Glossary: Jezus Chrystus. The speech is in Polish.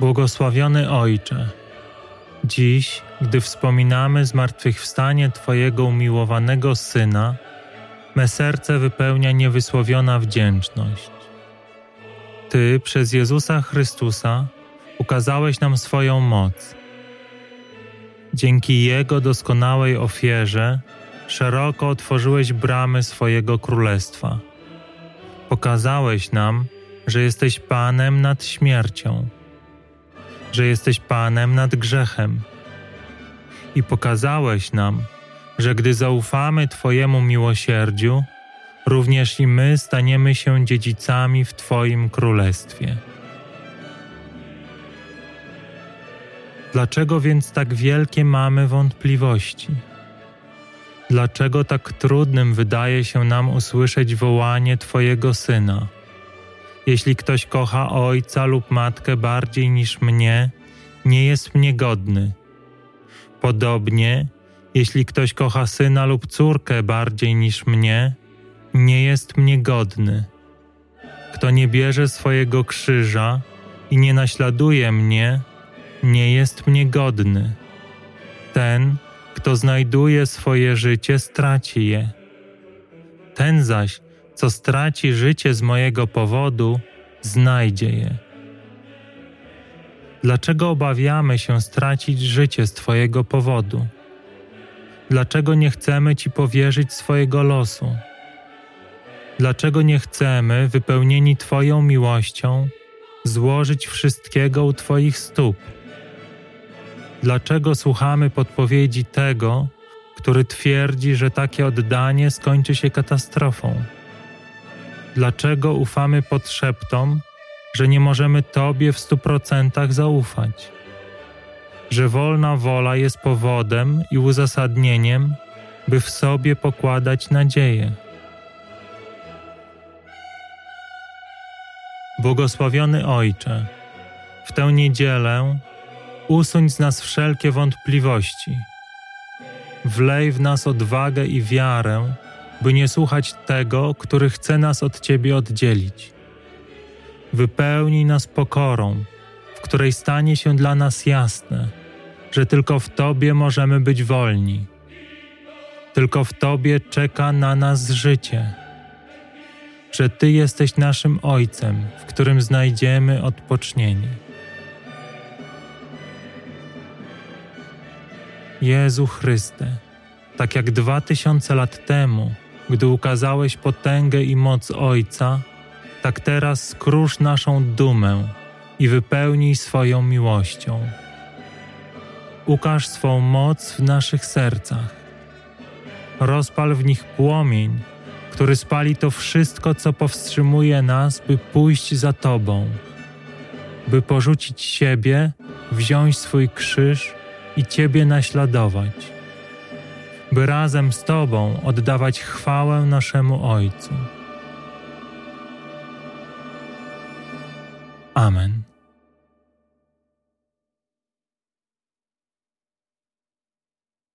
Błogosławiony Ojcze, dziś, gdy wspominamy zmartwychwstanie Twojego umiłowanego Syna, me serce wypełnia niewysłowiona wdzięczność. Ty przez Jezusa Chrystusa ukazałeś nam swoją moc. Dzięki Jego doskonałej ofierze szeroko otworzyłeś bramy swojego Królestwa. Pokazałeś nam, że jesteś Panem nad śmiercią, że jesteś Panem nad grzechem. I pokazałeś nam, że gdy zaufamy Twojemu miłosierdziu, również i my staniemy się dziedzicami w Twoim Królestwie. Dlaczego więc tak wielkie mamy wątpliwości? Dlaczego tak trudnym wydaje się nam usłyszeć wołanie Twojego Syna? Jeśli ktoś kocha ojca lub matkę bardziej niż mnie, nie jest mnie godny. Podobnie, jeśli ktoś kocha syna lub córkę bardziej niż mnie, nie jest mnie godny. Kto nie bierze swojego krzyża i nie naśladuje mnie, nie jest mnie godny. Ten, kto znajduje swoje życie, straci je. Ten zaś, co straci życie z mojego powodu, znajdzie je. Dlaczego obawiamy się stracić życie z Twojego powodu? Dlaczego nie chcemy Ci powierzyć swojego losu? Dlaczego nie chcemy, wypełnieni Twoją miłością, złożyć wszystkiego u Twoich stóp? Dlaczego słuchamy podpowiedzi tego, który twierdzi, że takie oddanie skończy się katastrofą? Dlaczego ufamy podszeptom, że nie możemy Tobie w 100% zaufać? Że wolna wola jest powodem i uzasadnieniem, by w sobie pokładać nadzieję. Błogosławiony Ojcze, w tę niedzielę usuń z nas wszelkie wątpliwości. Wlej w nas odwagę i wiarę, by nie słuchać tego, który chce nas od Ciebie oddzielić. Wypełnij nas pokorą, w której stanie się dla nas jasne, że tylko w Tobie możemy być wolni. Tylko w Tobie czeka na nas życie. Że Ty jesteś naszym Ojcem, w którym znajdziemy odpocznienie. Jezu Chryste, tak jak 2000 lat temu, gdy ukazałeś potęgę i moc Ojca, tak teraz skrusz naszą dumę i wypełnij swoją miłością. Ukaż swą moc w naszych sercach. Rozpal w nich płomień, który spali to wszystko, co powstrzymuje nas, by pójść za Tobą, by porzucić siebie, wziąć swój krzyż i Ciebie naśladować, by razem z Tobą oddawać chwałę naszemu Ojcu. Amen.